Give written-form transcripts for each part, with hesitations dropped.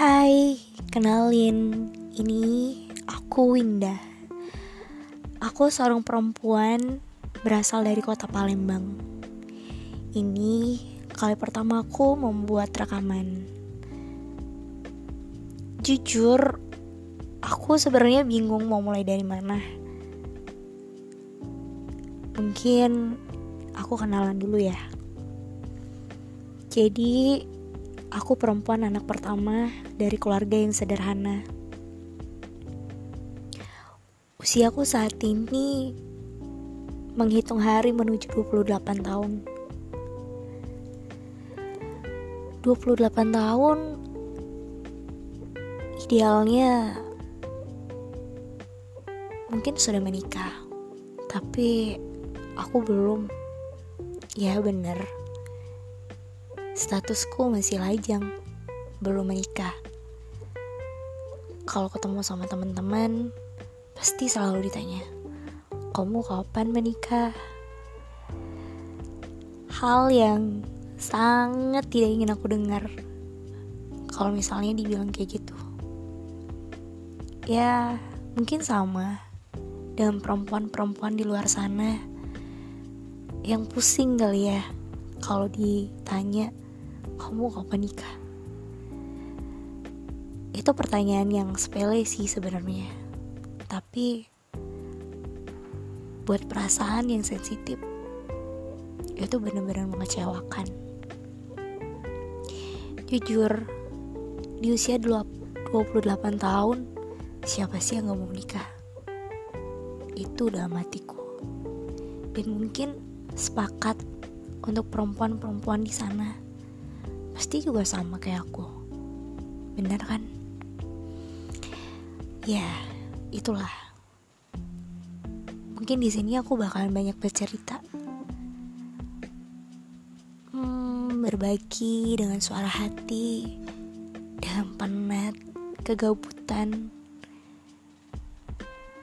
Hai, kenalin, ini aku Winda. Aku seorang perempuan berasal dari kota Palembang. Ini kali pertama aku membuat rekaman. Jujur, aku sebenarnya bingung mau mulai dari mana. Mungkin aku kenalan dulu ya. Jadi aku perempuan anak pertama dari keluarga yang sederhana. Usiaku saat ini menghitung hari menuju 28 tahun. 28 tahun idealnya mungkin sudah menikah. Tapi aku belum. Ya bener, statusku masih lajang, belum menikah. Kalau ketemu sama teman-teman, pasti selalu ditanya, "Kamu kapan menikah?" Hal yang sangat tidak ingin aku dengar kalau misalnya dibilang kayak gitu. Ya, mungkin sama dengan perempuan-perempuan di luar sana yang pusing kali ya kalau ditanya, "Kamu kapan nikah?" Itu pertanyaan yang sepele sih sebenarnya, tapi buat perasaan yang sensitif itu benar-benar mengecewakan. Jujur, di usia 28 tahun siapa sih yang gak mau nikah? Itu dalam hatiku. Dan mungkin sepakat untuk perempuan-perempuan di sana pasti juga sama kayak aku. Benar kan? Ya, itulah. Mungkin di sini aku bakalan banyak bercerita, berbagi dengan suara hati, dengan penat, kegabutan,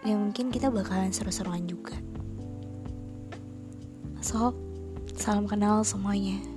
dan mungkin kita bakalan seru-seruan juga. So, salam kenal semuanya.